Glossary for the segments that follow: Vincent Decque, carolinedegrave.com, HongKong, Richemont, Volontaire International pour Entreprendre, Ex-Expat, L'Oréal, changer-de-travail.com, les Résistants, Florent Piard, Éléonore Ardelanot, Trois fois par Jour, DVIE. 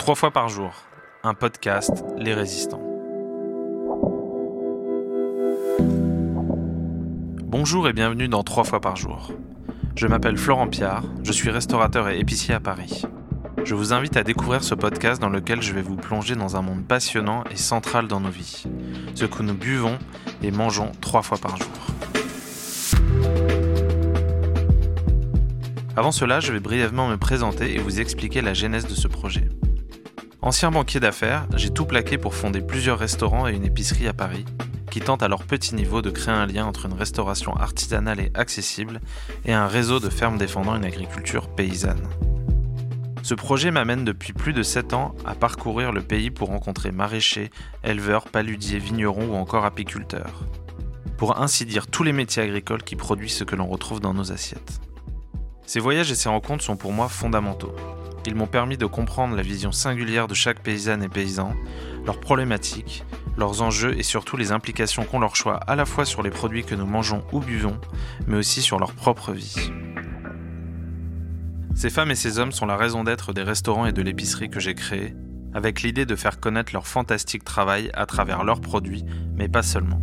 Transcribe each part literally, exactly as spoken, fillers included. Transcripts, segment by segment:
Trois fois par jour, un podcast, les Résistants. Bonjour et bienvenue dans Trois fois par jour. Je m'appelle Florent Piard, je suis restaurateur et épicier à Paris. Je vous invite à découvrir ce podcast dans lequel je vais vous plonger dans un monde passionnant et central dans nos vies. Ce que nous buvons et mangeons trois fois par jour. Avant cela, je vais brièvement me présenter et vous expliquer la genèse de ce projet. Ancien banquier d'affaires, j'ai tout plaqué pour fonder plusieurs restaurants et une épicerie à Paris, qui tentent à leur petit niveau de créer un lien entre une restauration artisanale et accessible et un réseau de fermes défendant une agriculture paysanne. Ce projet m'amène depuis plus de sept ans à parcourir le pays pour rencontrer maraîchers, éleveurs, paludiers, vignerons ou encore apiculteurs. Pour ainsi dire tous les métiers agricoles qui produisent ce que l'on retrouve dans nos assiettes. Ces voyages et ces rencontres sont pour moi fondamentaux. Ils m'ont permis de comprendre la vision singulière de chaque paysanne et paysan, leurs problématiques, leurs enjeux et surtout les implications qu'ont leurs choix à la fois sur les produits que nous mangeons ou buvons, mais aussi sur leur propre vie. Ces femmes et ces hommes sont la raison d'être des restaurants et de l'épicerie que j'ai créés, avec l'idée de faire connaître leur fantastique travail à travers leurs produits, mais pas seulement.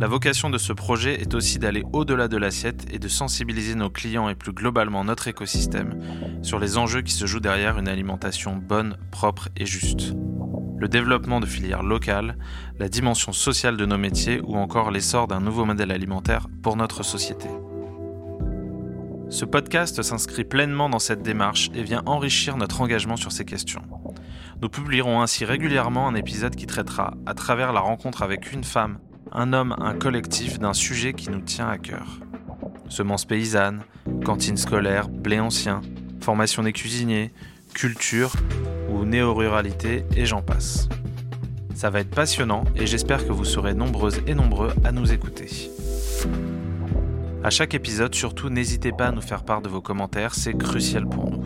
La vocation de ce projet est aussi d'aller au-delà de l'assiette et de sensibiliser nos clients et plus globalement notre écosystème sur les enjeux qui se jouent derrière une alimentation bonne, propre et juste. Le développement de filières locales, la dimension sociale de nos métiers ou encore l'essor d'un nouveau modèle alimentaire pour notre société. Ce podcast s'inscrit pleinement dans cette démarche et vient enrichir notre engagement sur ces questions. Nous publierons ainsi régulièrement un épisode qui traitera, à travers la rencontre avec une femme, un homme, un collectif, d'un sujet qui nous tient à cœur. Semences paysannes, cantines scolaires, blé ancien, formation des cuisiniers, culture ou néo-ruralité et j'en passe. Ça va être passionnant et j'espère que vous serez nombreuses et nombreux à nous écouter. À chaque épisode, surtout, n'hésitez pas à nous faire part de vos commentaires, c'est crucial pour nous.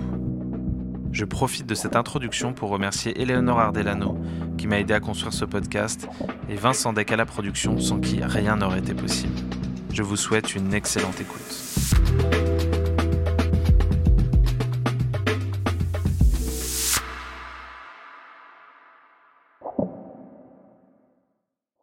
Je profite de cette introduction pour remercier Éléonore Ardelanot, qui m'a aidé à construire ce podcast, et Vincent Decque à la production, sans qui rien n'aurait été possible. Je vous souhaite une excellente écoute.